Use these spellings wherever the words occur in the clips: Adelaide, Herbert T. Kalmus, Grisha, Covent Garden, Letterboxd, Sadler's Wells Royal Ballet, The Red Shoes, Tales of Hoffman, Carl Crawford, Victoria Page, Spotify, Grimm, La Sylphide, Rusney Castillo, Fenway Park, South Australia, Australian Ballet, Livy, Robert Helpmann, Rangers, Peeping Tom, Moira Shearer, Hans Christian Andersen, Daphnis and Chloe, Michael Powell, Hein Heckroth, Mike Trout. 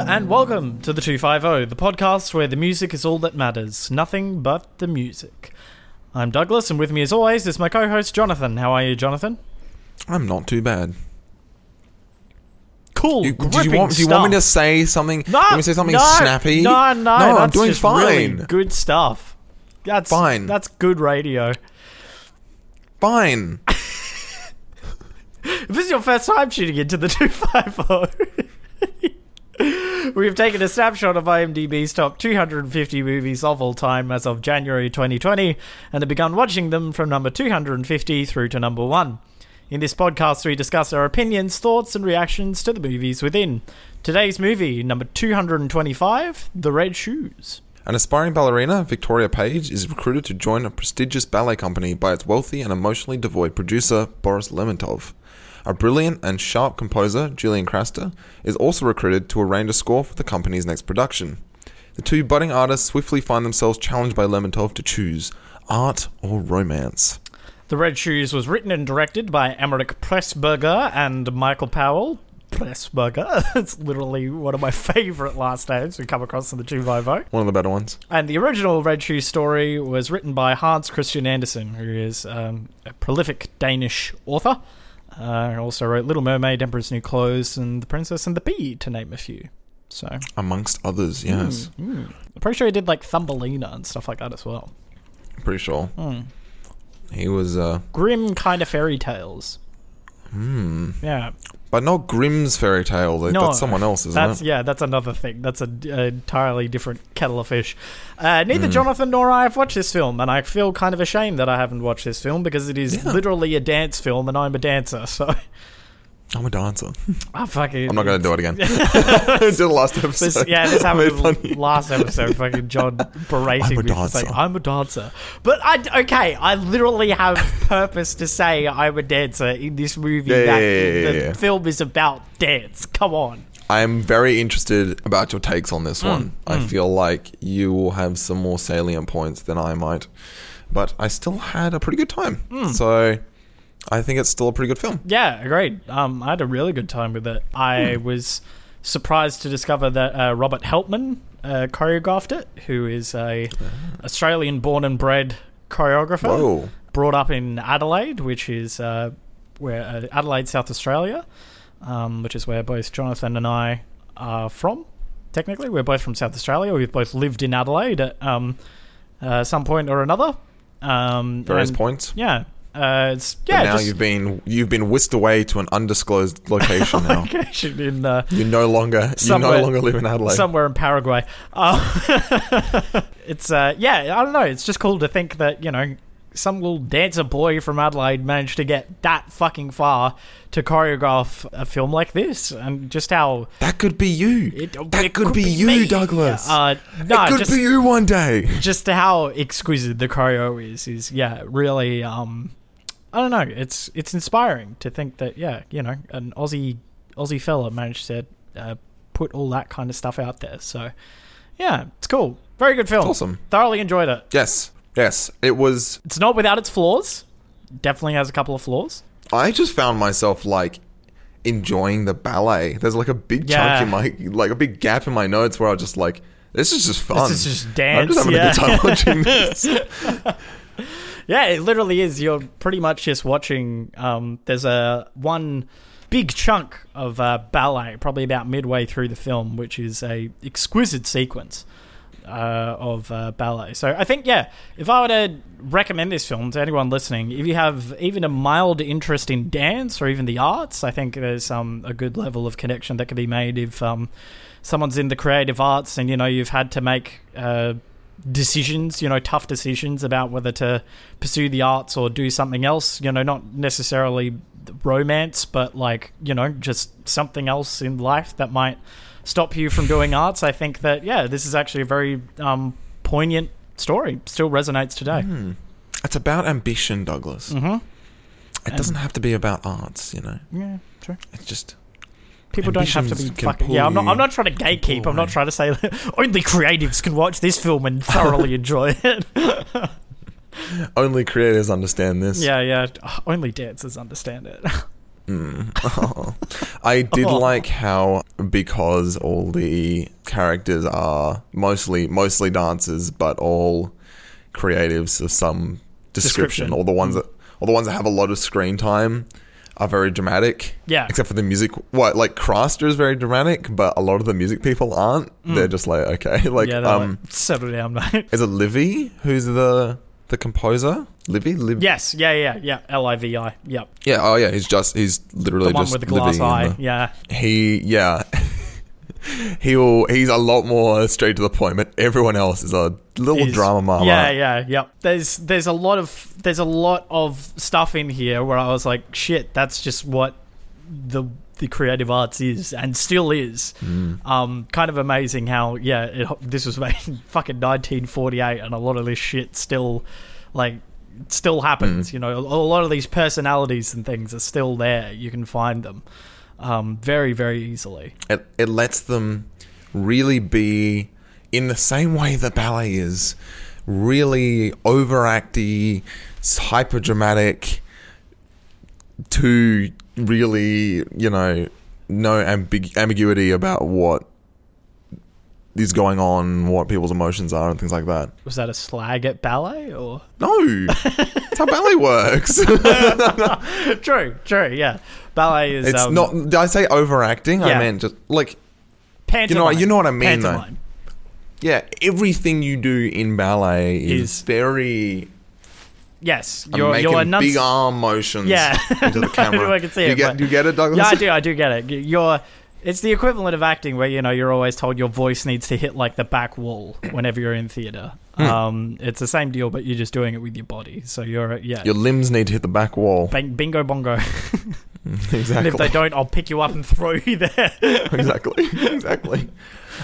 Hello and welcome to the 250, the podcast where the music is all that matters, nothing but the music. I'm Douglas, and with me as always is my co-host Jonathan. How are you, Jonathan? I'm not too bad. Cool. Do you want me to say something? No. Want me to say something snappy? No, I'm doing fine. Really good stuff. That's fine. That's good radio. Fine. If this is your first time tuning into the 250, we've taken a snapshot of IMDb's top 250 movies of all time as of January 2020 and have begun watching them from number 250 through to number 1. In this podcast, we discuss our opinions, thoughts, and reactions to the movies within. Today's movie, number 225, The Red Shoes. An aspiring ballerina, Victoria Page, is recruited to join a prestigious ballet company by its wealthy and emotionally devoid producer, Boris Lermontov. A brilliant and sharp composer, Julian Craster, is also recruited to arrange a score for the company's next production. The two budding artists swiftly find themselves challenged by Lermontov to choose art or romance. The Red Shoes was written and directed by Emmerich Pressburger and Michael Powell. Pressburger. It's literally one of my favourite last names we come across in the 250. One of the better ones. And the original Red Shoes story was written by Hans Christian Andersen, who is a prolific Danish author. Also wrote Little Mermaid, Emperor's New Clothes, and The Princess and the Pea, to name a few. So, amongst others, yes. I'm pretty sure he did like Thumbelina and stuff like that as well. Pretty sure. He was grim kind of fairy tales. Yeah. But not Grimm's fairy tale. That's someone else, isn't it? Yeah, that's another thing. That's an entirely different kettle of fish. Neither Jonathan nor I have watched this film, and I feel kind of ashamed that I haven't watched this film because it is literally a dance film, and I'm a dancer, so... I'm a dancer. I'm not going to do it again. I did the last episode. This happened last episode. Fucking John berating me for saying, I'm a dancer. But, I literally have purpose to say I'm a dancer in this movie. The film is about dance. Come on. I am very interested about your takes on this one. I feel like you will have some more salient points than I might. But I still had a pretty good time. So... I think it's still a pretty good film. Yeah, agreed. I had a really good time with it. I was surprised to discover that Robert Helpmann choreographed it, who is a Australian born and bred choreographer. Whoa. Brought up in Adelaide, which is Adelaide, South Australia, which is where both Jonathan and I are from. Technically, we're both from South Australia. We've both lived in Adelaide at some point or another. Various points. Yeah. You've been whisked away to an undisclosed location now. You no longer live in Adelaide. Somewhere in Paraguay. I don't know. It's just cool to think that some little dancer boy from Adelaide managed to get that fucking far to choreograph a film like this, and just how that could be you. That could be you, Douglas. It could be you one day. Just how exquisite the choreo is really. I don't know. It's inspiring to think that an Aussie fella managed to put all that kind of stuff out there. So yeah, it's cool. Very good film. It's awesome. Thoroughly enjoyed it. Yes, it was... It's not without its flaws. Definitely has a couple of flaws. I just found myself, enjoying the ballet. There's, a big chunk in my... a big gap in my notes where I was just like, this is just fun. This is just dance, I'm just having a good time watching this. Yeah, it literally is. You're pretty much just watching... there's one big chunk of ballet, probably about midway through the film, which is a exquisite sequence. Of ballet. So I think, if I were to recommend this film to anyone listening, if you have even a mild interest in dance or even the arts, I think there's a good level of connection that can be made if someone's in the creative arts and, you've had to make decisions, tough decisions about whether to pursue the arts or do something else, not necessarily romance, but, just something else in life that might... stop you from doing arts. I think that this is actually a very poignant story. Still resonates today. It's about ambition, Douglas. It doesn't have to be about arts, Yeah, true. It's just people don't have to be fucking. Yeah, I'm not trying to gatekeep. I'm not trying to say only creatives can watch this film and thoroughly enjoy it. Only creators understand this. Yeah. Only dancers understand it. Oh. I did like how, because all the characters are mostly dancers, but all creatives of some description. All the ones that have a lot of screen time are very dramatic. Yeah. Except for the music. What, like Craster is very dramatic, but a lot of the music people aren't. Mm. They're just like, okay, like, yeah, like, settle down, mate. Is it Livy who's the composer? Livy? Yes. Yeah. L-I-V-I. Yep. Yeah. Oh, yeah. He's literally just the one with the glass eye. Yeah. He's a lot more straight to the point, but everyone else is a little drama mama. Yeah. There's a lot of stuff in here where I was like, shit, that's just what the creative arts is and still is. Mm. Kind of amazing how this was made in fucking 1948, and a lot of this shit still happens. Mm. You know, a lot of these personalities and things are still there. You can find them. Very, very easily. It lets them really be, in the same way that ballet is, really overacty, hyper-dramatic, to really, no ambiguity about what is going on, what people's emotions are, and things like that. Was that a slag at ballet, or? No! That's how ballet works! True, yeah. Ballet is... It's not... Did I say overacting? Yeah. I meant just, like... Pantomime. You know what I mean, Pantomime. Though. Yeah, everything you do in ballet is very... Yes. You're making big arm motions into the camera. I can see it. You get it, Douglas? Yeah, I do get it. It's the equivalent of acting where, you're always told your voice needs to hit, like, the back wall whenever you're in theatre. It's the same deal, but you're just doing it with your body. So your limbs need to hit the back wall. Bingo bongo. Exactly. And if they don't, I'll pick you up and throw you there. Exactly.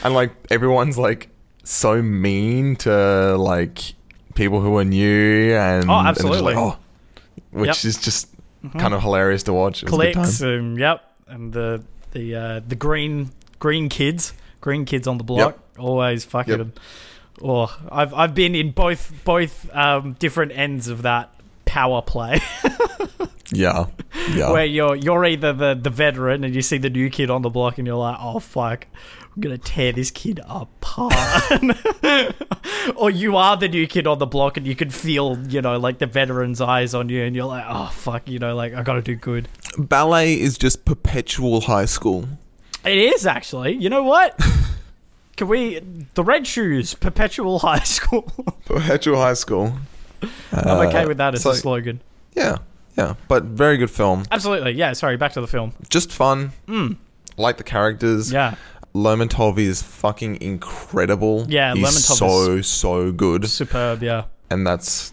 And, like, everyone's, like, so mean to, like, people who are new. And, oh, absolutely. And which is just kind of hilarious to watch. It clicks, was a good time. And the green kids on the block, always fucking. Oh, I've been in both different ends of that power play. Where you're either the veteran and you see the new kid on the block and you're like, oh fuck, I'm gonna tear this kid apart. Or you are the new kid on the block and you can feel, like the veteran's eyes on you and you're like, oh fuck, like, I gotta do good. Ballet is just perpetual high school. It is, actually. You know what? Can we... The Red Shoes, perpetual high school. Perpetual high school. I'm okay with that as a slogan. Yeah. But very good film. Absolutely. Yeah, sorry. Back to the film. Just fun. Mm. Like the characters. Yeah. Lermontov is fucking incredible. Yeah, Lermontov is so good. Superb, yeah. And that's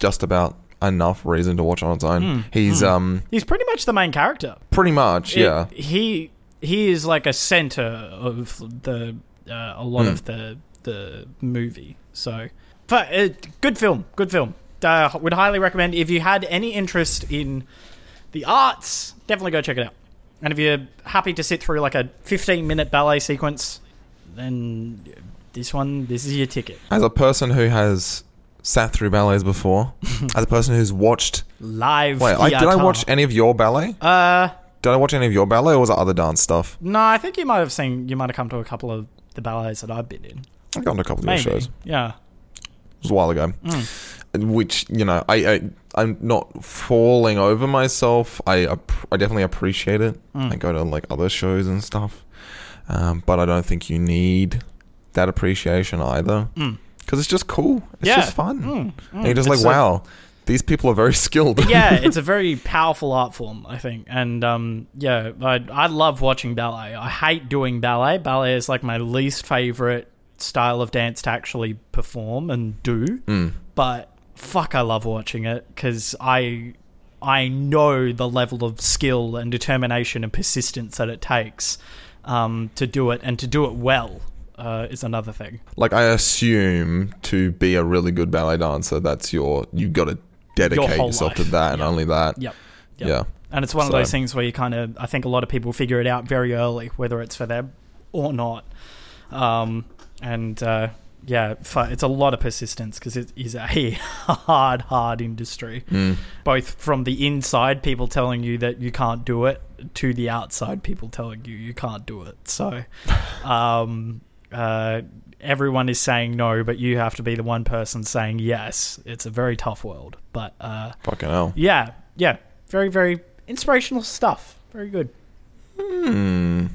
just about enough reason to watch on its own. Mm. He's pretty much the main character. Pretty much, yeah. He is like a center of the... a lot of the movie. So, but good film. Would highly recommend. If you had any interest in the arts, definitely go check it out. And if you're happy to sit through like a 15-minute ballet sequence, then this is your ticket. As a person who has sat through ballets before, as a person who's watched live. Wait, did I watch any of your ballet? Did I watch any of your ballet, or was it other dance stuff? No, I think you might have come to a couple of the ballets that I've been in. I've gone to a couple of your shows. Yeah. It was a while ago. Mm. Which, I'm not falling over myself. I definitely appreciate it. Mm. I go to, like, other shows and stuff. But I don't think you need that appreciation either. Because it's just cool. It's just fun. And you're just wow, these people are very skilled. Yeah, it's a very powerful art form, I think. And, I love watching ballet. I hate doing ballet. Ballet is, like, my least favourite style of dance to actually perform and do. Mm. But, fuck, I love watching it because I know the level of skill and determination and persistence that it takes to do it, and to do it well. Is another thing. Like, I assume to be a really good ballet dancer, you've got to dedicate yourself to that and only that. Yep. Yeah. And it's one of those things where you kind of, I think a lot of people figure it out very early, whether it's for them or not. And yeah, it's a lot of persistence because it is a hard industry. Mm. Both from the inside, people telling you that you can't do it, to the outside, people telling you you can't do it. So everyone is saying no, but you have to be the one person saying yes. It's a very tough world. But fucking hell. Yeah, yeah. Very, very inspirational stuff. Very good. Hmm.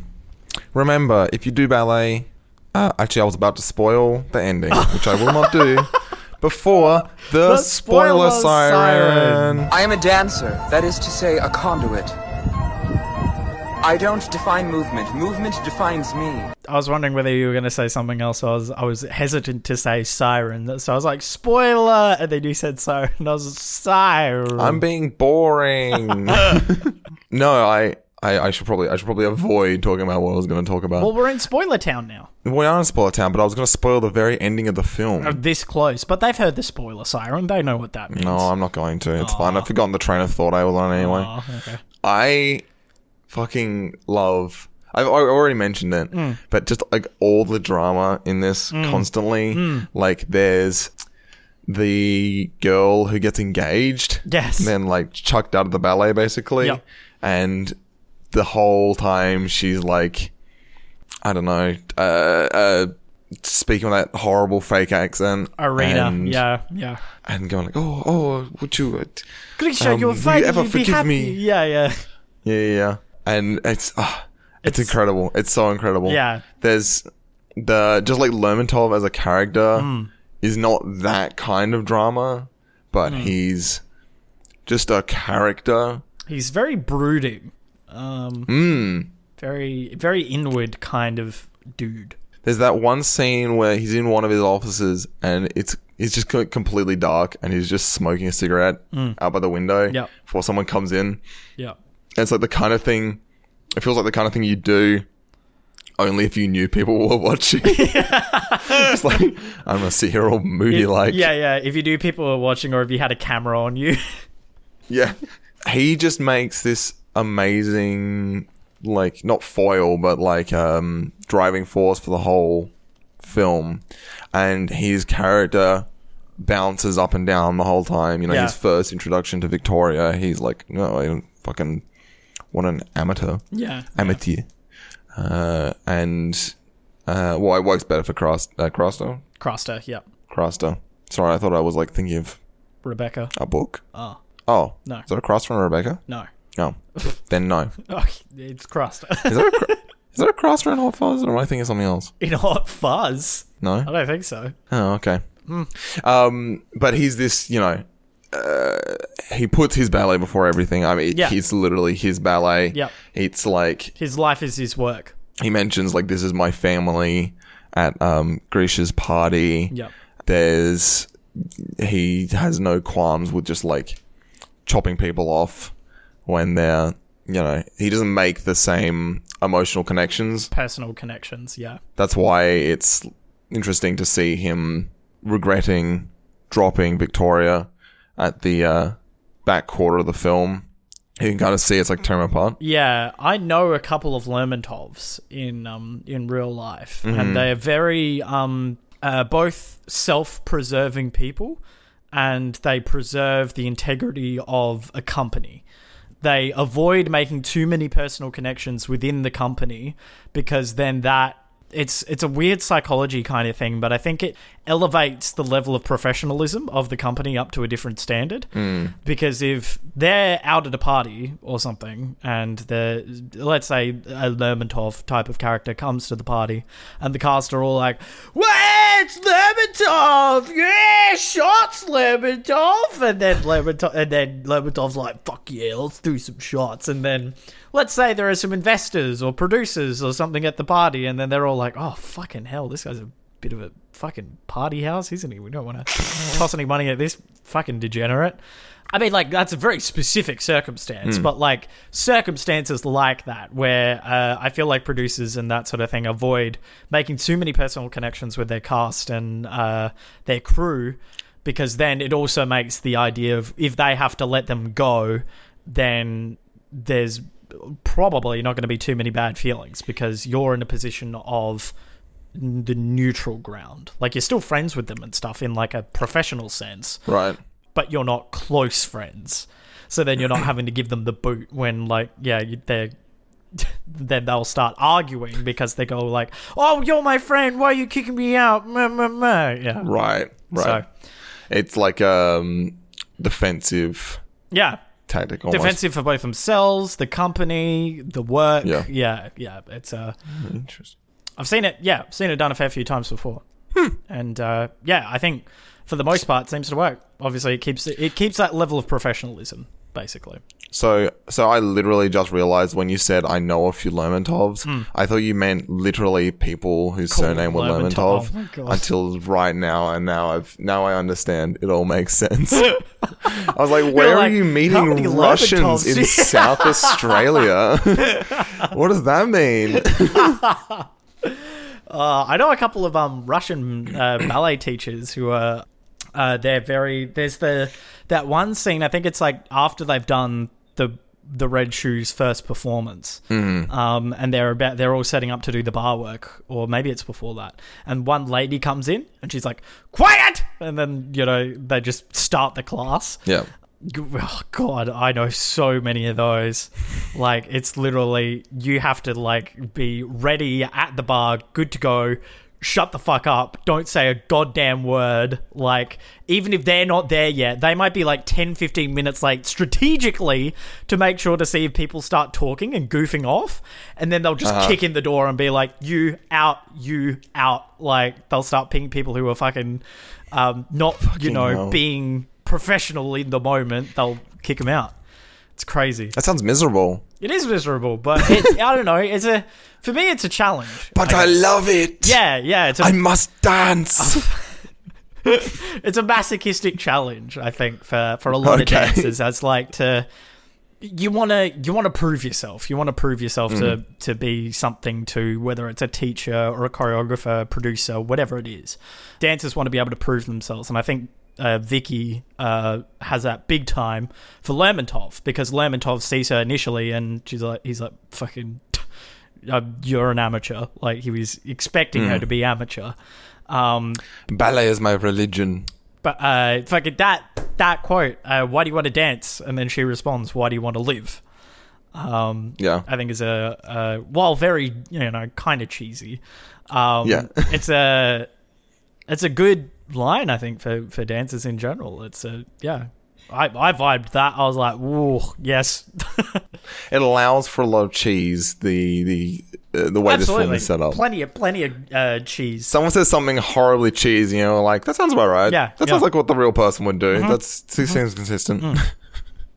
Remember, if you do ballet... actually, I was about to spoil the ending, which I will not do, before the spoiler siren. I am a dancer, that is to say, a conduit. I don't define movement. Movement defines me. I was wondering whether you were going to say something else. I was hesitant to say siren, so I was like, spoiler, and then you said siren, and I was like, siren. I'm being boring. No, I should probably avoid talking about what I was going to talk about. Well, we're in spoiler town now. We are in spoiler town, but I was going to spoil the very ending of the film. This close, but they've heard the spoiler siren. They know what that means. No, I'm not going to. It's fine. I've forgotten the train of thought I was on anyway. Aww, okay. I fucking love... I've already mentioned it, but just like all the drama in this constantly. Like there's... the girl who gets engaged. Yes. And then like chucked out of the ballet basically. Yep. And... the whole time she's like, I don't know, speaking with that horrible fake accent. Arena, yeah. And going like, oh, would you... Grisha, you're fine, you ever forgive me? Yeah. And it's incredible. It's so incredible. Yeah. There's just like Lermontov as a character is not that kind of drama, but he's just a character. He's very brooding. Very, very inward kind of dude. There's that one scene where he's in one of his offices and it's just completely dark and he's just smoking a cigarette out by the window before someone comes in. Yeah. It's like the kind of thing, it feels like the kind of thing you do only if you knew people were watching. It's like, I'm going to sit here all moody-like. Yeah. If you knew people were watching or if you had a camera on you. Yeah. He just makes this... amazing, like, not foil, but like driving force for the whole film. And his character bounces up and down the whole time. You know, his first introduction to Victoria, he's like, no, I don't fucking want an amateur. Yeah. Amateur. Yeah. Well, it works better for Craster? Craster, yeah. Craster. Sorry, I thought I was like thinking of Rebecca. A book? Oh. Oh. No. Is that a Craster and Rebecca? No. No. Then no. Oh, it's Craster. Is there a Craster in Hot Fuzz, or am I thinking of something else? In Hot Fuzz? No. I don't think so. Oh, okay. But he's this, you know, he puts his ballet before everything. I mean, it's literally his ballet. Yeah. It's like... his life is his work. He mentions, like, this is my family at Grisha's party. Yeah. He has no qualms with just, like, chopping people off. When they're, you know, he doesn't make the same emotional connections. Personal connections, yeah. That's why it's interesting to see him regretting dropping Victoria at the back quarter of the film. You can kind of see it's like tearing apart. Yeah, I know a couple of Lermontovs in real life. Mm-hmm. And they're very, both self-preserving people and they preserve the integrity of a company. They avoid making too many personal connections within the company because then that it's a weird psychology kind of thing, but I think it elevates the level of professionalism of the company up to a different standard. Because if they're out at a party or something and let's say a Lermontov type of character comes to the party and the cast are all like, "Well, it's Lermontov! Yeah, shots, Lermontov!" And then Lermontov's like, "Fuck yeah, let's do some shots." And then let's say there are some investors or producers or something at the party and then they're all like, "Oh, fucking hell, this guy's a bit of a fucking party house, isn't he? We don't want to toss any money at this fucking degenerate." I mean, like, that's a very specific circumstance, but, like, circumstances like that where I feel like producers and that sort of thing avoid making too many personal connections with their cast and their crew, because then it also makes the idea of if they have to let them go, then there's probably not going to be too many bad feelings because you're in a position of the neutral ground. Like, you're still friends with them and stuff in, like, a professional sense. Right. But you're not close friends. So then you're not having to give them the boot when, like, yeah, then they'll start arguing because they go like, oh, you're my friend, why are you kicking me out? Yeah. Right. So, it's like defensive tactic almost. Defensive for both themselves, the company, the work. Yeah. It's interesting. I've seen it done a fair few times before. And I think for the most part it seems to work. Obviously it keeps that level of professionalism, basically. So I literally just realized when you said I know a few Lermontovs, I thought you meant literally people whose surname were Lermontov. Oh, until right now, and now I understand. It all makes sense. I was like, where are you meeting Russians in South Australia? What does that mean? I know a couple of Russian ballet teachers who are. There's that one scene. I think it's like after they've done the Red Shoes' first performance, and they're all setting up to do the bar work, or maybe it's before that. And one lady comes in and she's like, "Quiet!" And then they just start the class. Yeah. Oh, God, I know so many of those. Like, it's literally you have to like be ready at the bar, good to go. Shut the fuck up. Don't say a goddamn word. Like, even if they're not there yet, they might be like 10, 15 minutes late strategically to make sure to see if people start talking and goofing off. And then they'll just kick in the door and be like, you out. Like, they'll start pinging people who are fucking not, being professional in the moment. They'll kick them out. It's crazy. That sounds miserable. It is miserable, but it's, I don't know. For me, it's a challenge. But I love it. Yeah. I must dance. It's a masochistic challenge, I think, for a lot of dancers. That's like you want to prove yourself. You want to prove yourself to be something to, whether it's a teacher or a choreographer, producer, whatever it is. Dancers want to be able to prove themselves, and I think. Vicky has that big time for Lermontov, because Lermontov sees her initially and he's like fucking you're an amateur. Like, he was expecting her to be amateur. Ballet is my religion. But fucking that quote, why do you want to dance? And then she responds, why do you want to live? I think is a while very kind of cheesy. It's a good line, I think, for dancers in general. It's I vibed that. I was like, ooh, yes. It allows for a lot of cheese, the way this film is set up. Plenty of cheese. Someone says something horribly cheesy, like, that sounds about right. Yeah, that sounds like what the real person would do. That seems consistent.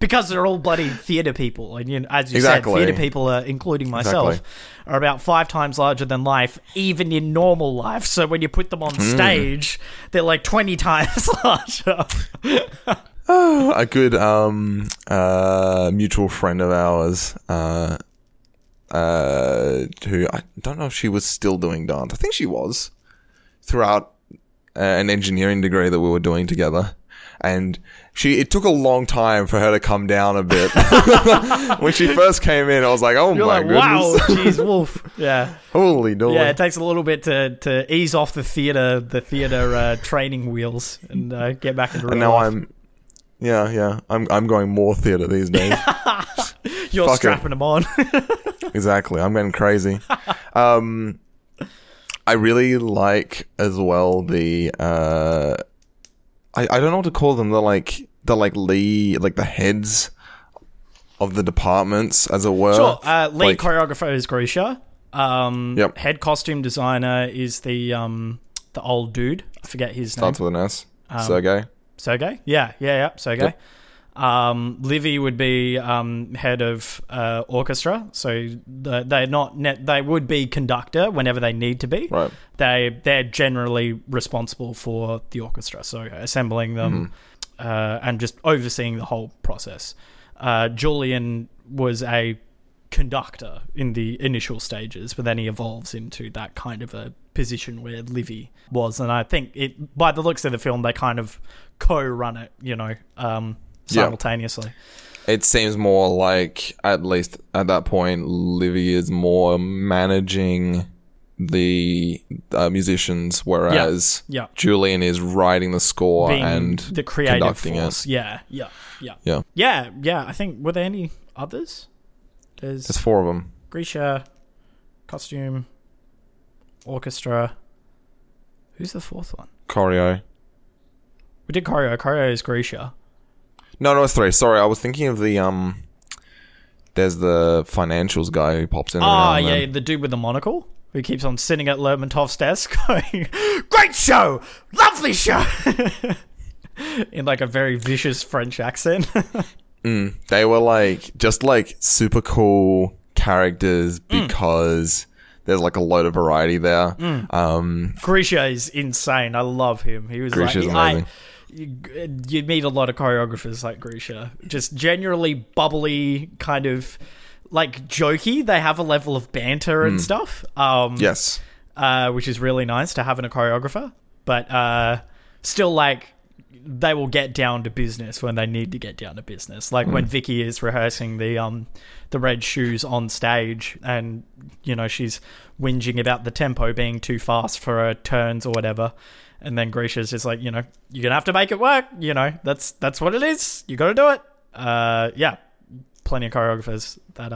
Because they're all bloody theatre people. And as you said, theatre people, including myself, are about 5 times larger than life, even in normal life. So when you put them on stage, they're like 20 times larger. A good mutual friend of ours who I don't know if she was still doing dance. I think she was, throughout an engineering degree that we were doing together. And it took a long time for her to come down a bit. When she first came in, I was like, goodness. Wow, jeez, wolf. Yeah. Holy dolly. Yeah, it takes a little bit to ease off the theatre training wheels and get back into real life. I'm going more theatre these days. You're strapping them on. Exactly. I'm going crazy. I really like as well the... I don't know what to call them. They're like the heads of the departments, as it were. Sure. Lead choreographer is Grisha. Head costume designer is the old dude. I forget his name. Starts with an S. Sergei. Sergei. Yeah. Sergei. Yep. Livy would be head of orchestra, so they would be conductor whenever they need to be. Right. They're generally responsible for the orchestra, so assembling them and just overseeing the whole process. Julian was a conductor in the initial stages, but then he evolves into that kind of a position where Livy was, and I think by the looks of the film, they kind of co-run it, simultaneously. Yeah. It seems more like, at least at that point, Livy is more managing the musicians, whereas Julian is writing the score and the creative conducting force. It. Yeah. I think, were there any others? There's four of them. Grisha, costume, orchestra. Who's the fourth one? Choreo. We did choreo. Choreo is Grisha. No, it's three. Sorry, I was thinking of the there's the financials guy who pops in. The dude with the monocle who keeps on sitting at Lermontov's desk going, "Great show! Lovely show!" in like a very vicious French accent. They were like just like super cool characters because there's like a load of variety there. Grisha is insane. I love him. He was Grisha's like amazing. You meet a lot of choreographers like Grisha, just generally bubbly, kind of like jokey. They have a level of banter and stuff. Which is really nice to have in a choreographer, but still like they will get down to business when they need to get down to business. Like when Vicky is rehearsing the Red Shoes on stage, and you know she's whinging about the tempo being too fast for her turns or whatever. And then Grisha's just like, you know, you're going to have to make it work. You know, that's what it is. You got to do it. Plenty of choreographers that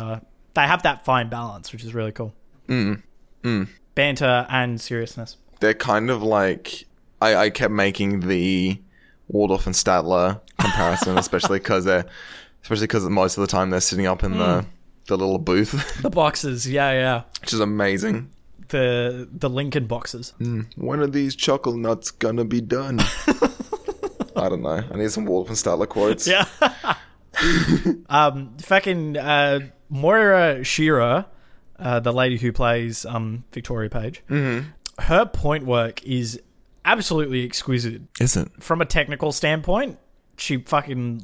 they have that fine balance, which is really cool. Banter and seriousness. They're kind of like, I kept making the Waldorf and Statler comparison, especially because most of the time they're sitting up in the little booth. The boxes, yeah. Which is amazing. The Lincoln boxes. When are these chocolate nuts gonna be done? I don't know. I need some Waldorf and Statler quotes. Yeah. Moira Shearer, the lady who plays Victoria Page, her point work is absolutely exquisite. Is it? From a technical standpoint, she fucking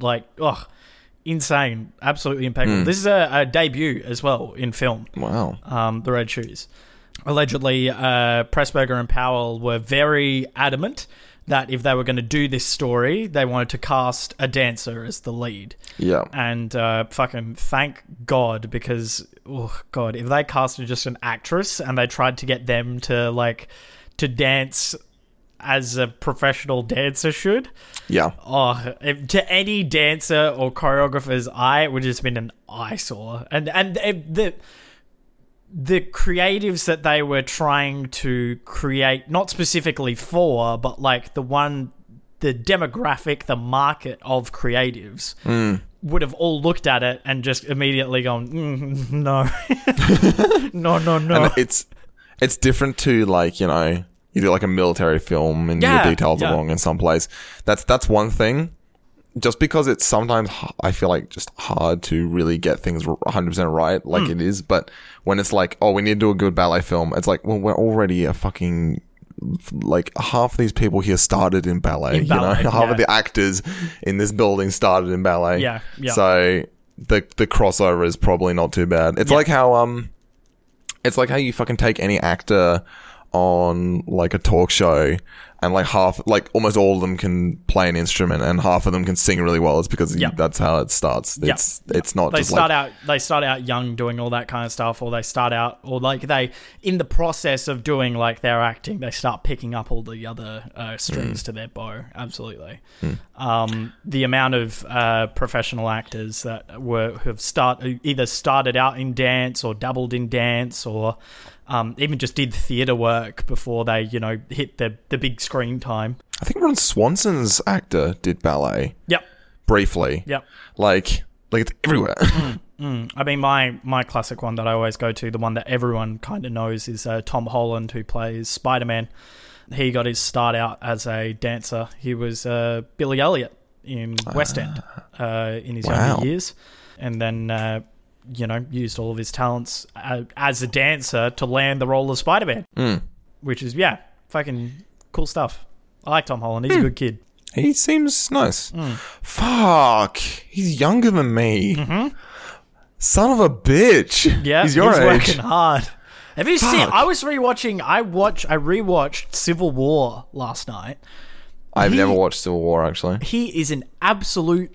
insane. Absolutely impeccable. This is a debut as well in film. Wow. The Red Shoes. Allegedly, Pressburger and Powell were very adamant that if they were going to do this story, they wanted to cast a dancer as the lead. Yeah. And fucking thank God, because, oh, God, if they casted just an actress and they tried to get them to, like, to dance as a professional dancer should. Yeah. Oh, to any dancer or choreographer's eye, it would have just been an eyesore. The creatives that they were trying to create, not specifically for, but like the demographic, the market of creatives would have all looked at it and just immediately gone, no. no. And it's different to like, you know, you do like a military film and your details are wrong in some place. That's one thing. Just because it's sometimes, I feel like, just hard to really get things 100% right, like it is. But when it's like, oh, we need to do a good ballet film, it's like, well, we're already a fucking... Like, half these people here started in ballet. You know, half of the actors in this building started in ballet. Yeah. So, the crossover is probably not too bad. It's like how... It's like how you fucking take any actor on, like, a talk show... And like half, like almost all of them can play an instrument, and half of them can sing really well. It's because that's how it starts. It's not. They start out young doing all that kind of stuff, or they start out, or like they in the process of doing like their acting, they start picking up all the other strings to their bow. Absolutely. The amount of professional actors that either started out in dance or dabbled in dance or. Even just did theatre work before they, you know, hit the big screen time. I think Ron Swanson's actor did ballet. Yep. Briefly. Yep. Like it's everywhere. I mean, my classic one that I always go to, the one that everyone kind of knows is Tom Holland, who plays Spider-Man. He got his start out as a dancer. He was Billy Elliot in West End in his younger years. And then... used all of his talents as a dancer to land the role of Spider-Man, which is, fucking cool stuff. I like Tom Holland. He's a good kid. He seems nice. Fuck. He's younger than me. Mm-hmm. Son of a bitch. Yeah, he's age. Working hard. Have you seen... I rewatched Civil War last night. I've never watched Civil War, actually. He is an absolute...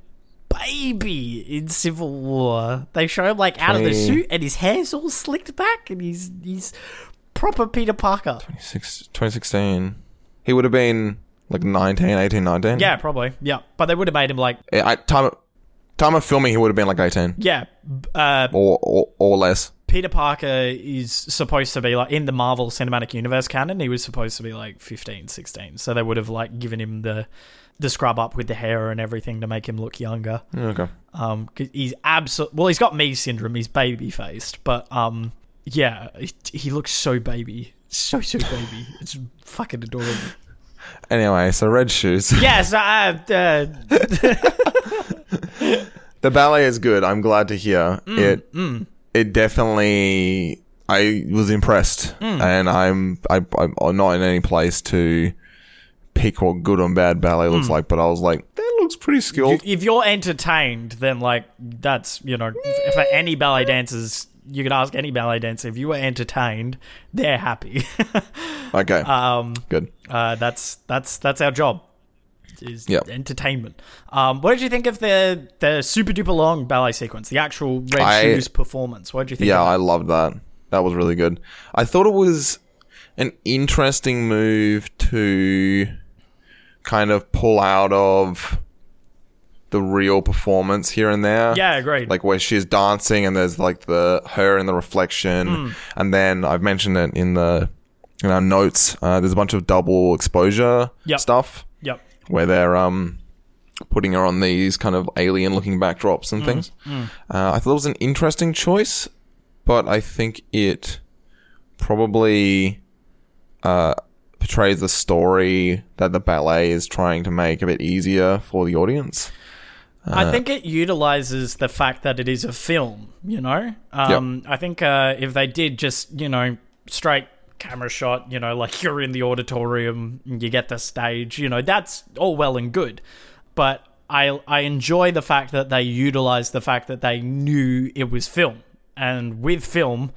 baby in Civil War. They show him like out of the suit and his hair's all slicked back and he's proper Peter Parker. 2016. He would have been like 19, 18, 19. Yeah, probably. Yeah. But they would have made him like... Time of filming, he would have been like 18. Yeah. Or less. Peter Parker is supposed to be like... In the Marvel Cinematic Universe canon, he was supposed to be like 15, 16. So they would have like given him the scrub up with the hair and everything to make him look younger. Okay. 'Cause he's well, he's got Mii syndrome. He's baby-faced. But yeah, he looks so baby. So baby. It's fucking adorable. Anyway, so Red Shoes. Yes. The ballet is good. I'm glad to hear it. It definitely. I was impressed, and I'm not in any place to pick what good and bad ballet looks like. But I was like, that looks pretty skilled. If you're entertained, then like that's for any ballet dancers. You could ask any ballet dancer, if you were entertained, they're happy. Okay. Good. That's our job. Is entertainment. What did you think of the super duper long ballet sequence? The actual Red Shoes performance. What did you think? Yeah, I loved that. That was really good. I thought it was an interesting move to kind of pull out of the real performance here and there. Yeah, agreed. Like where she's dancing and there's like her in the reflection. And then I've mentioned it in our notes. There's a bunch of double exposure stuff. Yep. Where they're putting her on these kind of alien looking backdrops and things. I thought it was an interesting choice, but I think it probably portrays the story that the ballet is trying to make a bit easier for the audience. I think it utilizes the fact that it is a film, yep. I think if they did just, straight camera shot, like you're in the auditorium, you get the stage, that's all well and good. But I enjoy the fact that they utilized the fact that they knew it was film. And with film,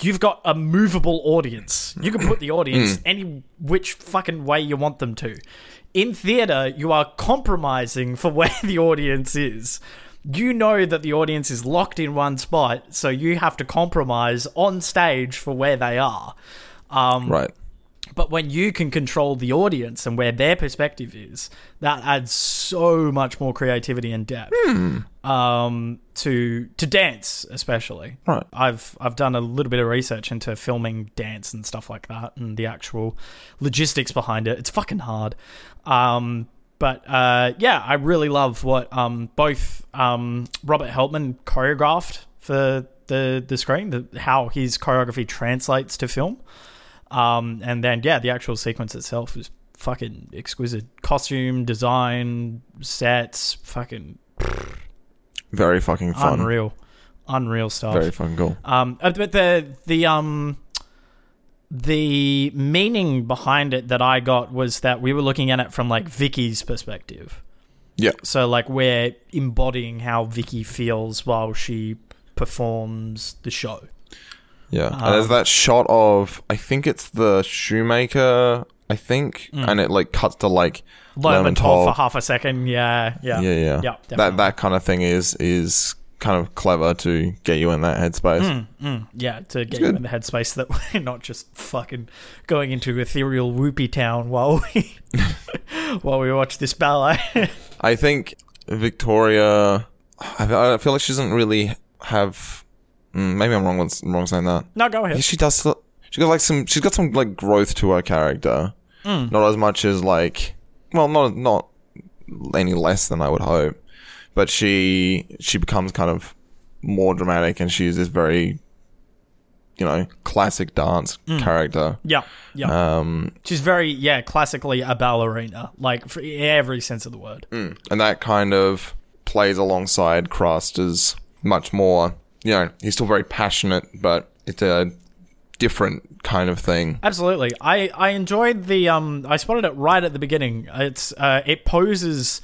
you've got a movable audience. You can put the audience any which fucking way you want them to. In theatre, you are compromising for where the audience is. You know that the audience is locked in one spot, so you have to compromise on stage for where they are. Right. But when you can control the audience and where their perspective is, that adds so much more creativity and depth to dance, especially. Right. I've done a little bit of research into filming dance and stuff like that, and the actual logistics behind it. It's fucking hard. I really love what both Robert Helpmann choreographed for the screen, how his choreography translates to film. And then, the actual sequence itself is fucking exquisite. Costume, design, sets, fucking... Very fucking fun. Unreal stuff. Very fucking cool. But the meaning behind it that I got was that we were looking at it from, like, Vicky's perspective. Yeah. So, like, we're embodying how Vicky feels while she performs the show. Yeah, and there's that shot of, I think it's the shoemaker, and it, like, cuts to, like, Lermontov for half a second, yeah. That kind of thing is kind of clever to get you in that headspace. Yeah, to get you in the headspace that we're not just fucking going into ethereal whoopie town while we watch this ballet. I think Victoria, I feel like she doesn't really have... Maybe I'm wrong saying that. No, go ahead. Yeah, she does. She's got some like growth to her character. Not as much as like. Well, not any less than I would hope, but she becomes kind of more dramatic, and she's this very, classic dance character. Yeah. She's very classically a ballerina, like for every sense of the word. And that kind of plays alongside Craster's much more. He's still very passionate, but it's a different kind of thing. Absolutely. I enjoyed the... I spotted it right at the beginning. It's it poses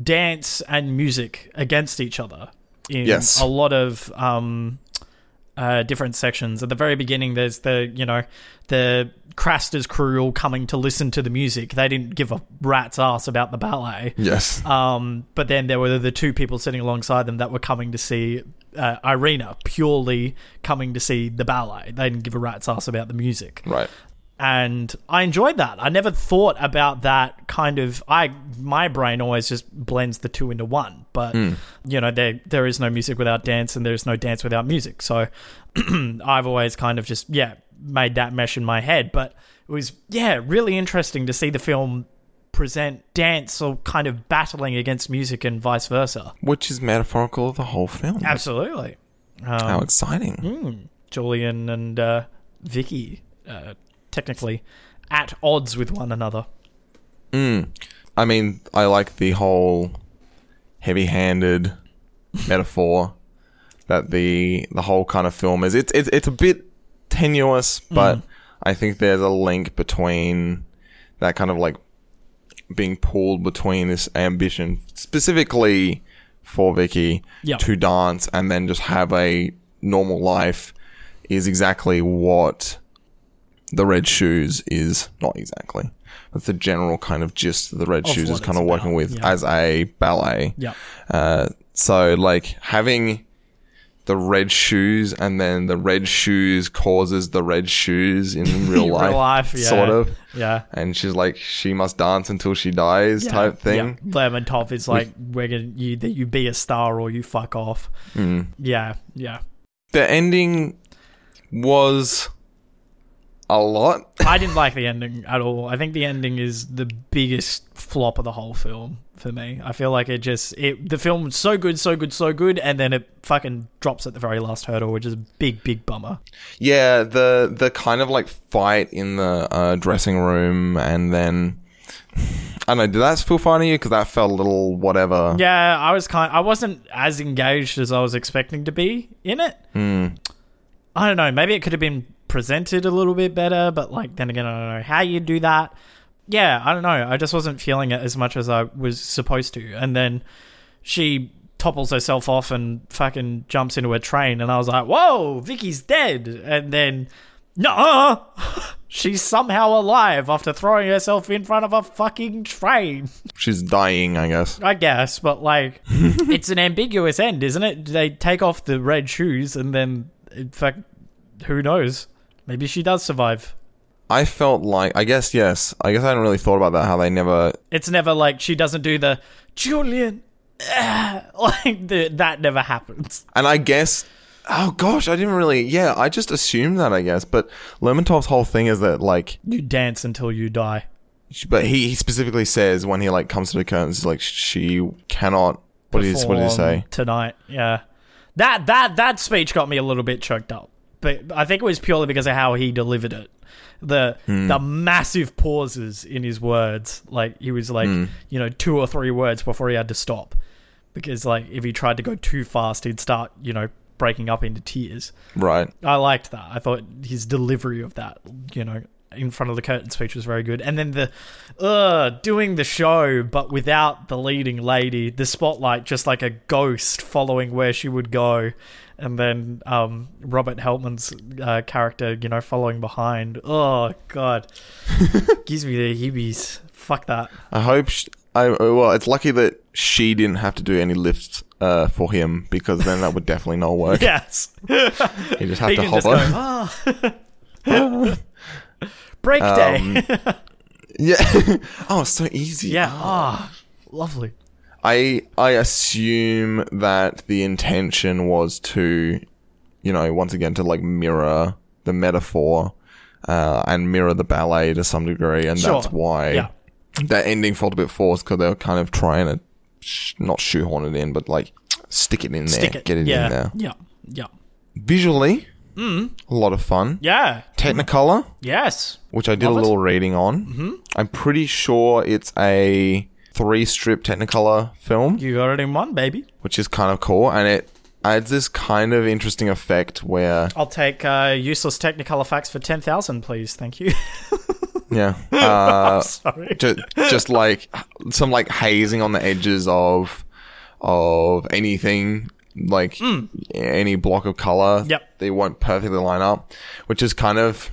dance and music against each other in a lot of different sections. At the very beginning, there's the Craster's crew all coming to listen to the music. They didn't give a rat's ass about the ballet. Yes. But then there were the two people sitting alongside them that were coming to see... Irina purely coming to see the ballet. They didn't give a rat's ass about the music. Right. And I enjoyed that. I never thought about that kind of... My brain always just blends the two into one. But, you know, there is no music without dance and there is no dance without music. So I've always kind of just, made that mesh in my head. But it was, really interesting to see the film present dance or kind of battling against music and vice versa. Which is metaphorical of the whole film. Absolutely. How exciting. Julian and Vicky... technically at odds with one another. I mean, I like the whole heavy-handed metaphor that the whole kind of film is. It's a bit tenuous, but I think there's a link between that kind of like being pulled between this ambition, specifically for Vicky, to dance and then just have a normal life is exactly what... The Red Shoes is not exactly. That's the general kind of gist that The Red Shoes is kind of working with as a ballet. Yeah. So, like, having the red shoes and then the red shoes causes the red shoes in real life. Sort of. Yeah. And she's like, she must dance until she dies type thing. Yeah. Lermontov is like, we're going to... You be a star or you fuck off. Yeah. Yeah. The ending was... a lot. I didn't like the ending at all. I think the ending is the biggest flop of the whole film for me. I feel like the film was so good, and then it fucking drops at the very last hurdle, which is a big bummer. Yeah, the kind of like fight in the dressing room, and then I don't know. Did that feel funny? Because that felt a little whatever. Yeah, I wasn't as engaged as I was expecting to be in it. I don't know. Maybe it could have been presented a little bit better, but like then again, I don't know how you do that. Yeah, I don't know. I just wasn't feeling it as much as I was supposed to. And then she topples herself off and fucking jumps into a train, and I was like, "Whoa, Vicky's dead!" And then no, she's somehow alive after throwing herself in front of a fucking train. She's dying, I guess. But like, it's an ambiguous end, isn't it? They take off the red shoes, and then in fact, who knows? Maybe she does survive. I felt like... I guess I hadn't really thought about that, how they never... It's never like she doesn't do the... Julian! Like, that never happens. And I guess... Oh, gosh, I didn't really... Yeah, I just assumed that, I guess. But Lermontov's whole thing is that, like... You dance until you die. But he specifically says when he, like, comes to the curtains, like, she cannot... What did he say? Tonight, yeah. That speech got me a little bit choked up. But I think it was purely because of how he delivered it. The massive pauses in his words. Like, he was like, you know, 2 or 3 words before he had to stop. Because, like, if he tried to go too fast, he'd start, you know, breaking up into tears. Right. I liked that. I thought his delivery of that, you know, in front of the curtain speech was very good. And then the, doing the show, but without the leading lady, the spotlight, just like a ghost following where she would go. And then Robert Helpmann's character, you know, following behind. Oh, God. Gives me the heebies. Fuck that. I hope... Well, it's lucky that she didn't have to do any lifts for him, because then that would definitely not work. Yes. He'd just have to hover. Oh. Break day. Yeah. Oh, so easy. Yeah. Ah, oh, lovely. I assume that the intention was to, you know, once again, to, like, mirror the metaphor and mirror the ballet to some degree. And Sure. That's why that ending felt a bit forced, because they were kind of trying to not shoehorn it in, but, like, stick it in there. Yeah. Visually, a lot of fun. Yeah. Technicolor. Yes. Which I did a little reading on. Mm-hmm. I'm pretty sure it's a... 3-strip Technicolor film. You got it in one, baby. Which is kind of cool, and it adds this kind of interesting effect where... I'll take useless Technicolor facts for 10,000, please. Thank you. Yeah. I'm sorry. Just like some like hazing on the edges of anything, like any block of color. Yep. They won't perfectly line up, which is kind of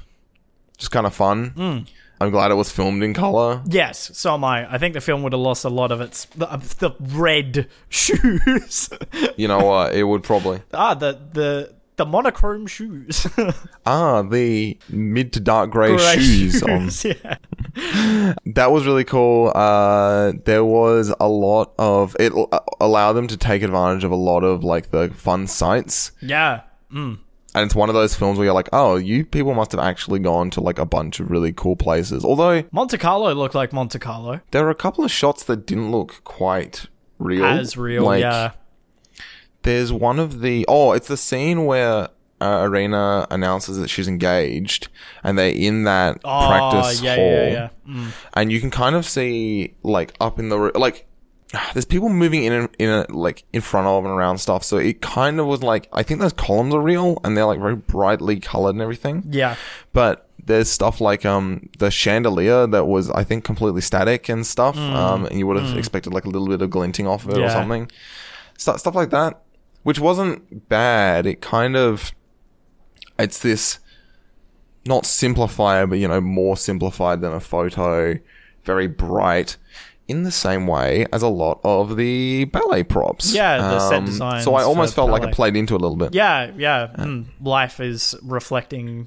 fun. I'm glad it was filmed in colour. Yes, so am I. I think the film would have lost a lot of its... The red shoes. You know what? It would probably. The monochrome shoes. The mid to dark grey shoes. Yeah. That was really cool. There was a lot of... It allowed them to take advantage of a lot of, like, the fun sights. Yeah. Mm. And it's one of those films where you're like, oh, you people must have actually gone to, like, a bunch of really cool places. Although... Monte Carlo looked like Monte Carlo. There were a couple of shots that didn't look quite real. As real, like, yeah. There's one of the... Oh, it's the scene where Irina announces that she's engaged. And they're in that practice hall. Yeah. Mm. And you can kind of see, like, up in the... Like... There's people moving in front of and around stuff, so it kind of was like, I think those columns are real, and they're, like, very brightly coloured and everything. Yeah. But there's stuff like the chandelier that was, I think, completely static and stuff, and you would have expected, like, a little bit of glinting off of it or something. Stuff like that, which wasn't bad. It kind of... It's this, not simplifier, but, you know, more simplified than a photo, very bright... in the same way as a lot of the ballet props. Yeah, the set design. So I almost felt ballet. Like it played into a little bit. Yeah. Life is reflecting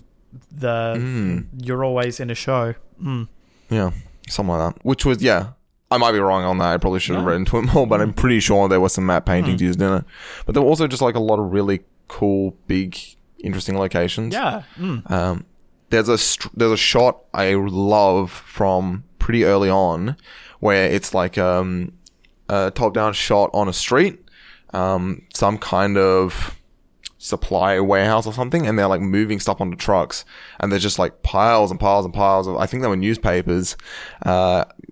the... You're always in a show. Mm. Yeah, something like that. Which was, yeah, I might be wrong on that. I probably should have read into it more, but I'm pretty sure there were some matte paintings used in it. But there were also just, like, a lot of really cool, big, interesting locations. Yeah. Mm. There's a shot I love from pretty early on, where it's like a top-down shot on a street, some kind of supply warehouse or something, and they're, like, moving stuff onto trucks, and there's just, like, piles and piles and piles of, I think they were newspapers,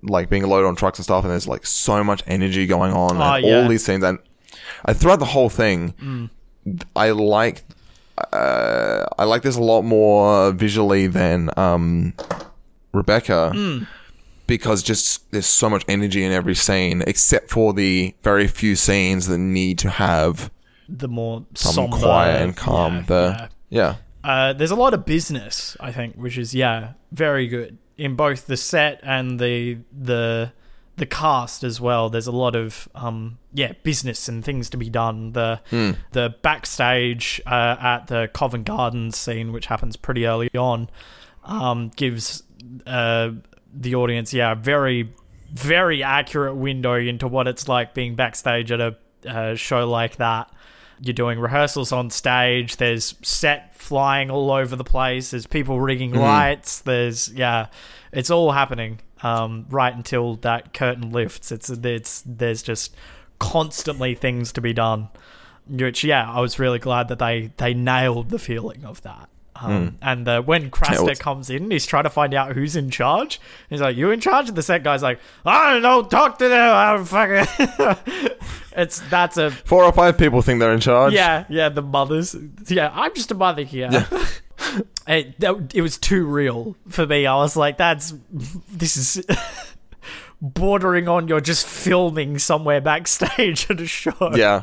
like, being loaded on trucks and stuff, and there's, like, so much energy going on, all these scenes, and throughout the whole thing, I like this a lot more visually than Rebecca. Mm. Because just there's so much energy in every scene, except for the very few scenes that need to have the more somber, quiet and calm. There's a lot of business, I think, which is very good in both the set and the cast as well. There's a lot of business and things to be done. The backstage at the Covent Garden scene, which happens pretty early on, gives the audience, very, very accurate window into what it's like being backstage at a show like that. You're doing rehearsals on stage. There's set flying all over the place. There's people rigging lights. There's, it's all happening right until that curtain lifts. There's just constantly things to be done, which, I was really glad that they nailed the feeling of that. And when Craster comes in, he's trying to find out who's in charge. He's like, "You in charge?" And the set guy's like, "I don't know. Talk to them. I don't fucking." That's a 4 or 5 people think they're in charge. Yeah. The mothers. Yeah, I'm just a mother here. Yeah. It was too real for me. I was like, "This is." Bordering on you're just filming somewhere backstage at a show. Yeah,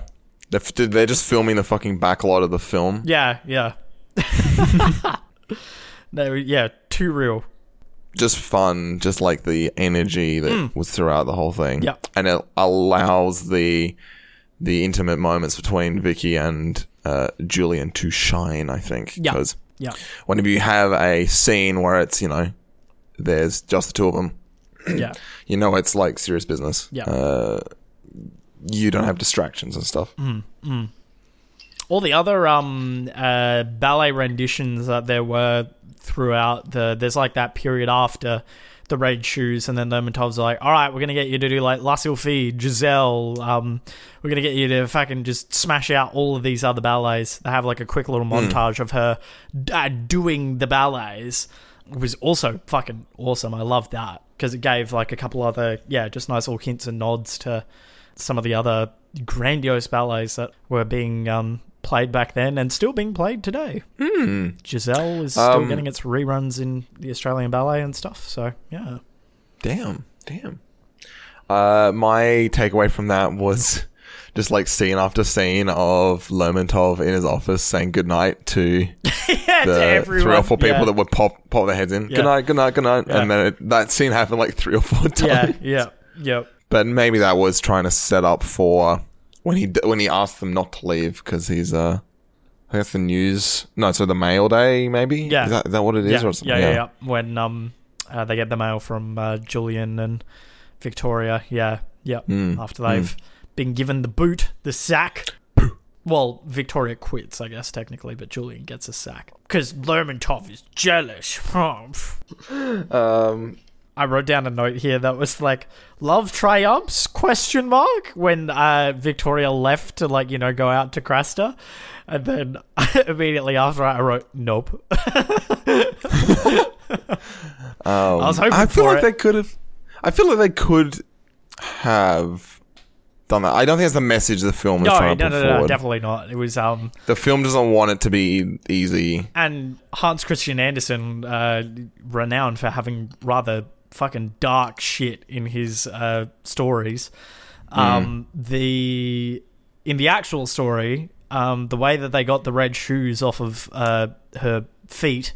they're just filming the fucking backlot of the film. Yeah. No, too real. Just fun, just like the energy that was throughout the whole thing. Yeah, and it allows the intimate moments between Vicky and Julian to shine. I think because whenever you have a scene where it's there's just the two of them, it's like serious business. Yeah, you don't have distractions and stuff. All the other ballet renditions that there were throughout there's like that period after the Red Shoes, and then Lermontov's like, all right, we're going to get you to do like La Sylphide, Giselle. We're going to get you to fucking just smash out all of these other ballets. They have like a quick little montage of her doing the ballets. It was also fucking awesome. I loved that because it gave like a couple other, just nice little hints and nods to some of the other grandiose ballets that were being... played back then and still being played today. Giselle is still getting its reruns in the Australian Ballet and stuff, so damn. My takeaway from that was just like scene after scene of Lermontov in his office saying goodnight to the three or four people that would pop their heads in. Good night. Yeah. And then that scene happened like three or four times. But maybe that was trying to set up for when he asked them not to leave because he's I guess the news. No, so the mail day maybe. Yeah, is that what it is? Yeah. Or something? Yeah. When they get the mail from Julian and Victoria. After they've been given the boot, the sack. Well, Victoria quits, I guess, technically, but Julian gets a sack because Lermontov is jealous. I wrote down a note here that was like, "Love triumphs?" ? When Victoria left to go out to Craster, and then immediately after I wrote, "Nope." I was hoping I feel like they could have done that. I don't think that's the message the film is trying to put forward. No, definitely not. It was the film doesn't want it to be easy. And Hans Christian Andersen, renowned for having rather fucking dark shit in his stories. In the actual story, the way that they got the red shoes off of her feet,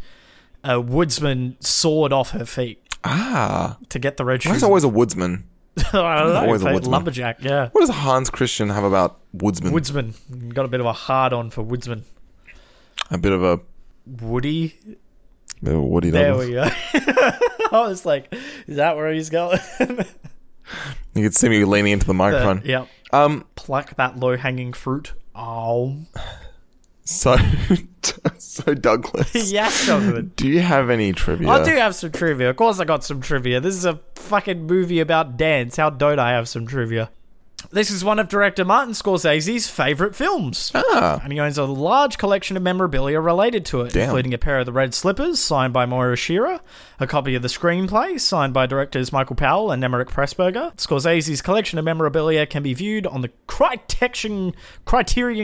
a woodsman sawed off her feet. To get the red shoes. He's always a woodsman. I don't know. Always a woodsman. Lumberjack, yeah. What does Hans Christian have about woodsman? Woodsman. Got a bit of a hard-on for woodsman. A bit of a... Woody? A bit of a Woody. There we go. I was like, is that where he's going? You could see me leaning into the microphone. Pluck that low-hanging fruit. Oh. So Douglas. Yes, Douglas. Do you have any trivia? I do have some trivia. Of course I got some trivia. This is a fucking movie about dance. How don't I have some trivia? This is one of director Martin Scorsese's favourite films. And he owns a large collection of memorabilia related to it, including a pair of the red slippers signed by Moira Shearer, a copy of the screenplay signed by directors Michael Powell and Emmerich Pressburger. Scorsese's collection of memorabilia can be viewed on the Criterion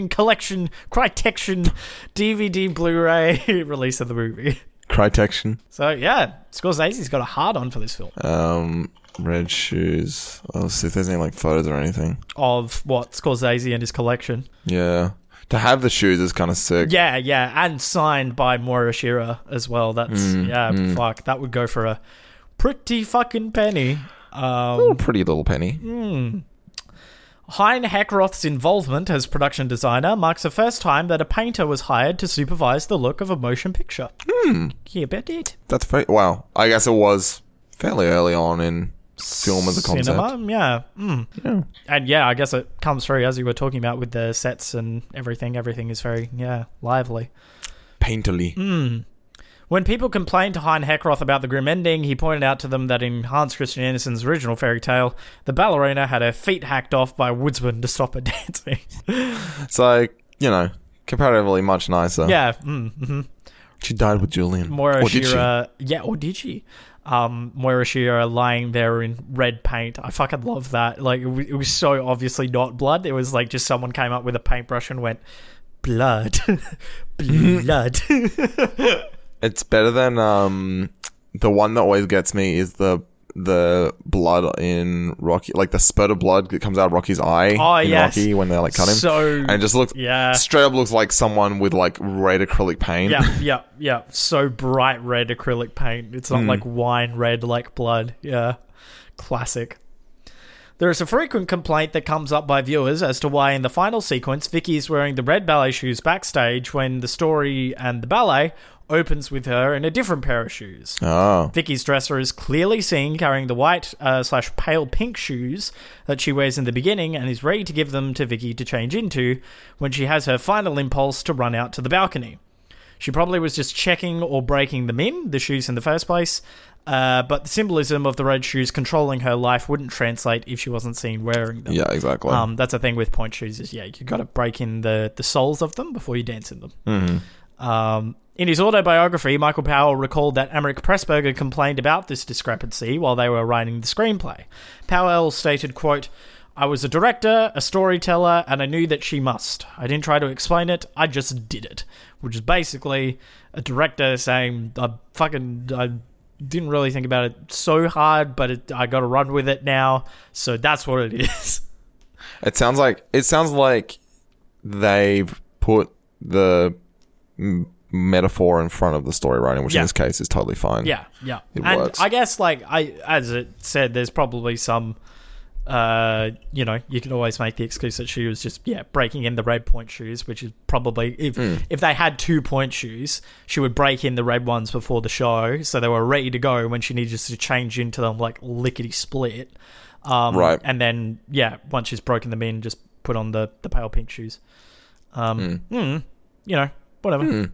Collection DVD Blu-ray release of the movie. Criterion. So, yeah, Scorsese's got a hard-on for this film. Red shoes. I'll see if there's any photos or anything of what Scorsese and his collection. Yeah, to have the shoes is kind of sick. Yeah, and signed by Moira Shearer as well. That's fuck. That would go for a pretty fucking penny. A pretty little penny. Hein Heckroth's involvement as production designer marks the first time that a painter was hired to supervise the look of a motion picture. Yeah, bet it. That's wow. I guess it was fairly early on in film as a concept. Cinema, yeah. And I guess it comes through, as you were talking about, with the sets and everything. Everything is very, lively. Painterly. When people complained to Hein Heckroth about the grim ending, he pointed out to them that in Hans Christian Andersen's original fairy tale, the ballerina had her feet hacked off by a woodsman to stop her dancing. So, comparatively much nicer. Yeah. She died with Julian. Moira Shearer. Yeah, or did she? Moira Shearer lying there in red paint. I fucking love that. It was so obviously not blood. It was just someone came up with a paintbrush and went, blood. Blood. It's better than the one that always gets me is the blood in Rocky, the spurt of blood that comes out of Rocky's eye Rocky when they cut him. So, and it just looks straight up looks like someone with red acrylic paint. Yeah. So bright red acrylic paint. It's not wine red like blood. Yeah. Classic. There is a frequent complaint that comes up by viewers as to why in the final sequence Vicky is wearing the red ballet shoes backstage when the story and the ballet opens with her in a different pair of shoes. Vicky's dresser is clearly seen carrying the white / pale pink shoes that she wears in the beginning and is ready to give them to Vicky to change into when she has her final impulse to run out to the balcony. She probably was just checking or breaking them in, the shoes in the first place, but the symbolism of the red shoes controlling her life wouldn't translate if she wasn't seen wearing them. Yeah, exactly. That's the thing with point shoes is, you got to break in the soles of them before you dance in them. In his autobiography, Michael Powell recalled that Emmerich Pressburger complained about this discrepancy while they were writing the screenplay. Powell stated, quote, "I was a director, a storyteller, and I knew that she must. I didn't try to explain it, I just did it." Which is basically a director saying, I didn't really think about it so hard, but I got to run with it now, so that's what it is. It sounds like they've put the metaphor in front of the story writing, which in this case is totally fine. Yeah. It works. I guess, as it said, there's probably some... you can always make the excuse that she was just breaking in the red point shoes, which is probably if they had 2 point shoes, she would break in the red ones before the show, so they were ready to go when she needed to change into them like lickety split. Right, and then once she's broken them in, just put on the pale pink shoes. Whatever.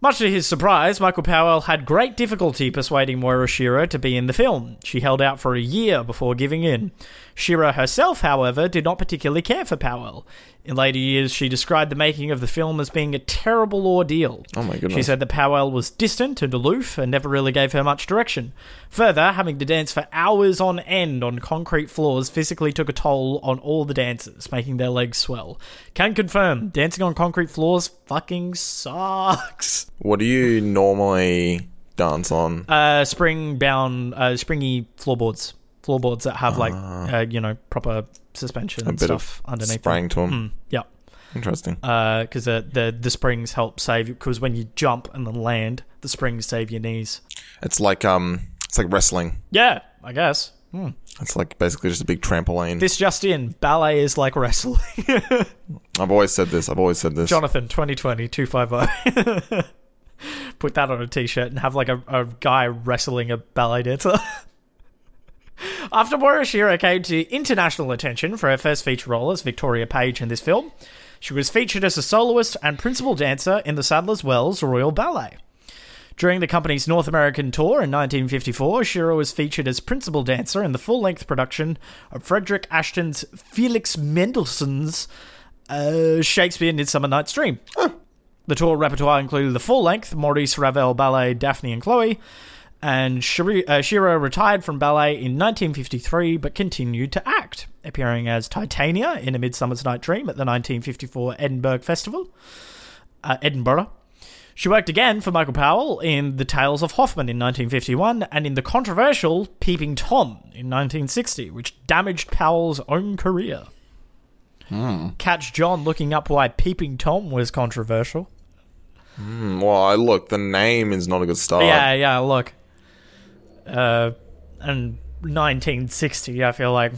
Much to his surprise, Michael Powell had great difficulty persuading Moira Shearer to be in the film. She held out for a year before giving in. Shearer herself, however, did not particularly care for Powell. In later years, she described the making of the film as being a terrible ordeal. Oh my goodness. She said that Powell was distant and aloof and never really gave her much direction. Further, having to dance for hours on end on concrete floors physically took a toll on all the dancers, making their legs swell. Can confirm, dancing on concrete floors fucking sucks. What do you normally dance on? Springy floorboards. Floorboards that have proper suspension and stuff underneath. A bit of spring to them. Yeah. Interesting. Because the springs help save you. Because when you jump and then land, the springs save your knees. It's like wrestling. Yeah, I guess. It's like basically just a big trampoline. This just in, ballet is like wrestling. I've always said this. Jonathan, 2020, 250. Put that on a t-shirt and have like a guy wrestling a ballet dancer. After Moira Shearer came to international attention for her first feature role as Victoria Page in this film, she was featured as a soloist and principal dancer in the Sadler's Wells Royal Ballet. During the company's North American tour in 1954, Shearer was featured as principal dancer in the full-length production of Frederick Ashton's Felix Mendelssohn's Shakespeare in Midsummer Night's Dream. The tour repertoire included the full-length Maurice Ravel ballet Daphnis and Chloe, and Shearer retired from ballet in 1953 but continued to act, appearing as Titania in A Midsummer Night's Dream at the 1954 Edinburgh Festival. She worked again for Michael Powell in The Tales of Hoffman in 1951 and in the controversial Peeping Tom in 1960, which damaged Powell's own career. Catch John looking up why Peeping Tom was controversial. Well, the name is not a good start. Yeah, look. And 1960, I feel like,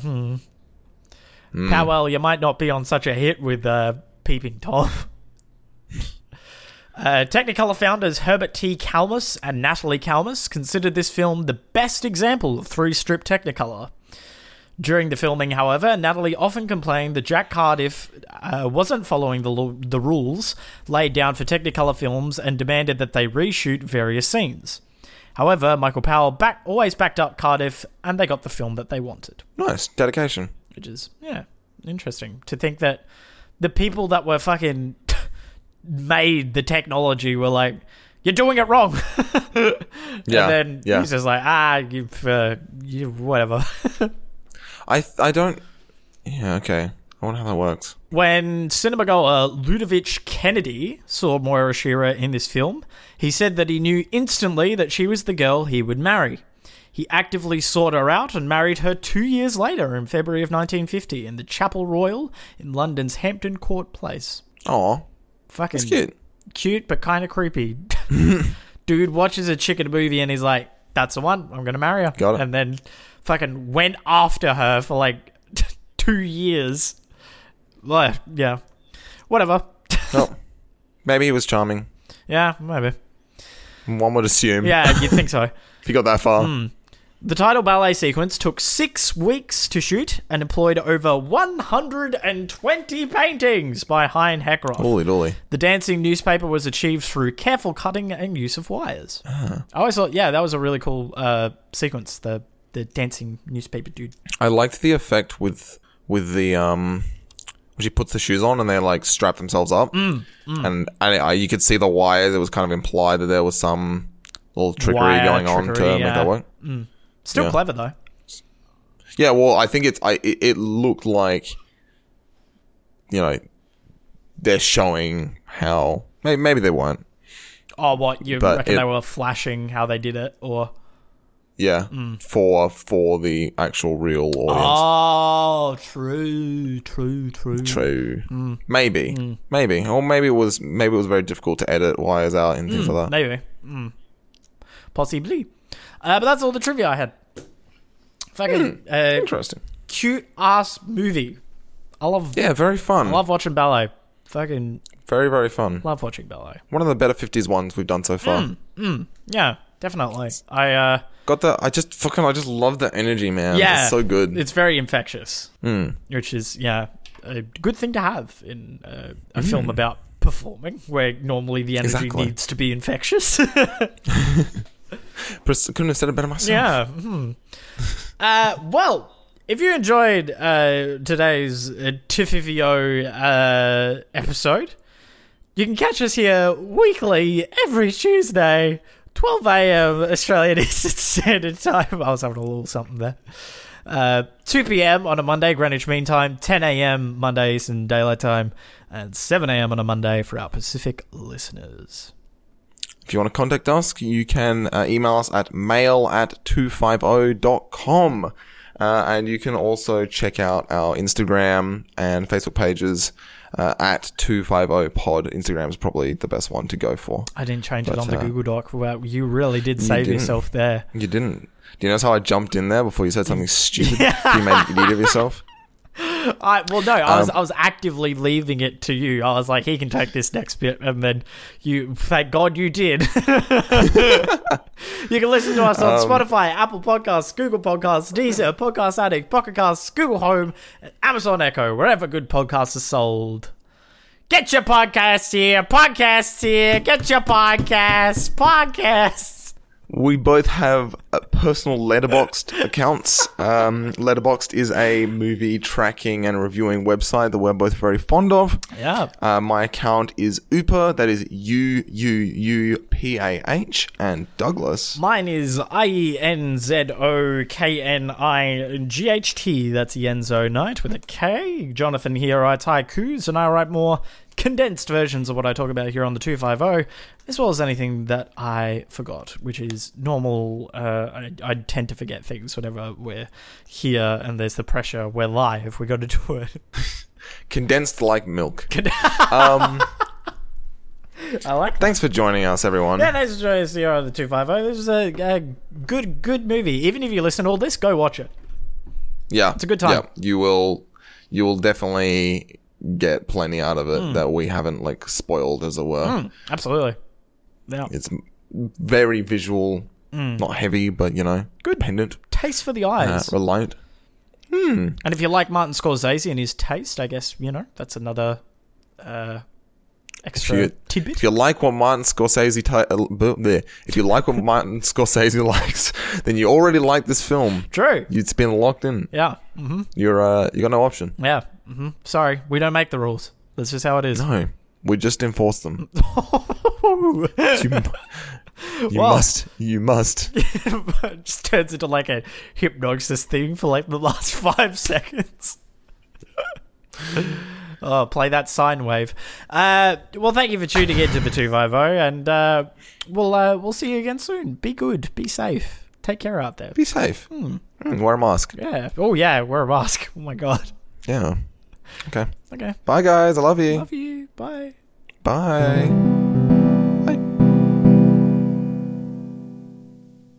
Powell, you might not be on such a hit with Peeping Tom. Technicolor founders Herbert T. Kalmus and Natalie Kalmus considered this film the best example of three-strip Technicolor. During the filming, however, Natalie often complained that Jack Cardiff wasn't following the rules laid down for Technicolor films and demanded that they reshoot various scenes. However, Michael Powell always backed up Cardiff, and they got the film that they wanted. Nice. Dedication. Which is, interesting. To think that the people that were fucking... made the technology were like, you're doing it wrong. And then he's just like, you whatever. I don't... Yeah, okay. I wonder how that works. When cinemagoer Ludovic Kennedy saw Moira Shearer in this film, he said that he knew instantly that she was the girl he would marry. He actively sought her out and married her 2 years later in February of 1950 in the Chapel Royal in London's Hampton Court Place. Aw. Fucking cute but kind of creepy. Dude watches a chick in a movie and he's like, that's the one, I'm gonna marry her. Got it. And then fucking went after her for like 2 years. Like, yeah, whatever. Well, maybe he was charming. Yeah, maybe. One would assume. Yeah, you'd think so. If you got that far. The title ballet sequence took 6 weeks to shoot and employed over 120 paintings by Hein Heckroth. Holy dolly. The dancing newspaper was achieved through careful cutting and use of wires. I always thought, that was a really cool sequence, the dancing newspaper dude. I liked the effect with the... when she puts the shoes on and they like strap themselves up. And you could see the wires. It was kind of implied that there was some little trickery going on to make that work. Still clever, though. Yeah, well, I think it looked like, they're showing how... Maybe they weren't. Oh, what? You reckon they were flashing how they did it, or... Yeah, for the actual real audience. Oh, true. Mm. Maybe, or maybe it was very difficult to edit wires out and things like that. Maybe, possibly. But that's all the trivia I had. Fucking interesting, cute ass movie. I love. Yeah, very fun. I love watching ballet. Fucking very, very fun. Love watching ballet. One of the better 50s ones we've done so far. Yeah. Definitely. I just love the energy, man. Yeah. It's so good. It's very infectious. Which is, a good thing to have in a film about performing, where normally the energy needs to be infectious. Couldn't have said it better myself. Yeah. Well, if you enjoyed today's Tifivio episode, you can catch us here weekly every Tuesday, 12 a.m. Australian Eastern Standard Time. I was having a little something there. 2 p.m. on a Monday, Greenwich Mean Time. 10 a.m. Monday Eastern Daylight Time. And 7 a.m. on a Monday for our Pacific listeners. If you want to contact us, you can email us at mail@250.com. And you can also check out our Instagram and Facebook pages. At 250pod, Instagram's probably the best one to go for. I didn't change it on the Google Doc. Well, you really did save yourself there. You didn't. Do you notice how I jumped in there before you said something stupid? You made an idiot of yourself. I was actively leaving it to you. I was like, he can take this next bit, and then thank God you did. You can listen to us on Spotify, Apple Podcasts, Google Podcasts, Deezer, Podcast Addict, Pocket Casts, Google Home, Amazon Echo, wherever good podcasts are sold. Get your podcasts here, get your podcasts. We both have personal Letterboxd accounts. Letterboxd is a movie tracking and reviewing website that we're both very fond of. Yeah. My account is Upa, that is UUUPAH, and Douglas. Mine is IENZOKNIGHT, that's Yenzo Knight with a K. Jonathan here, I type coos, and I write more condensed versions of what I talk about here on the 250, as well as anything that I forgot, which is normal. I tend to forget things whenever we're here and there's the pressure. We're live. We got to do it. Condensed like milk. I like that. Thanks for joining us, everyone. Yeah, thanks for joining us here on the 250. This was a good movie. Even if you listen to all this, go watch it. Yeah. It's a good time. Yeah, you will definitely get plenty out of it that we haven't spoiled, as it were. Absolutely. Yeah. It's very visual, not heavy, but good pendant taste for the eyes, reliant. And if you like Martin Scorsese and his taste, I guess that's another extra tidbit. If you like what Martin Scorsese if you like what Martin Scorsese likes, then you already like this film. True. It's been locked in. Yeah. Mm-hmm. You got no option. Yeah. Mm-hmm. Sorry, we don't make the rules. That's just how it is. No, we just enforce them. You must. It just turns into a hypnosis thing for the last 5 seconds. Oh, play that sine wave. Well, thank you for tuning in to the 250, and we'll see you again soon. Be good. Be safe. Take care out there. Be safe. Wear a mask. Yeah. Oh, yeah. Wear a mask. Oh, my God. Yeah. Okay. Bye, guys. I love you. Bye. Bye.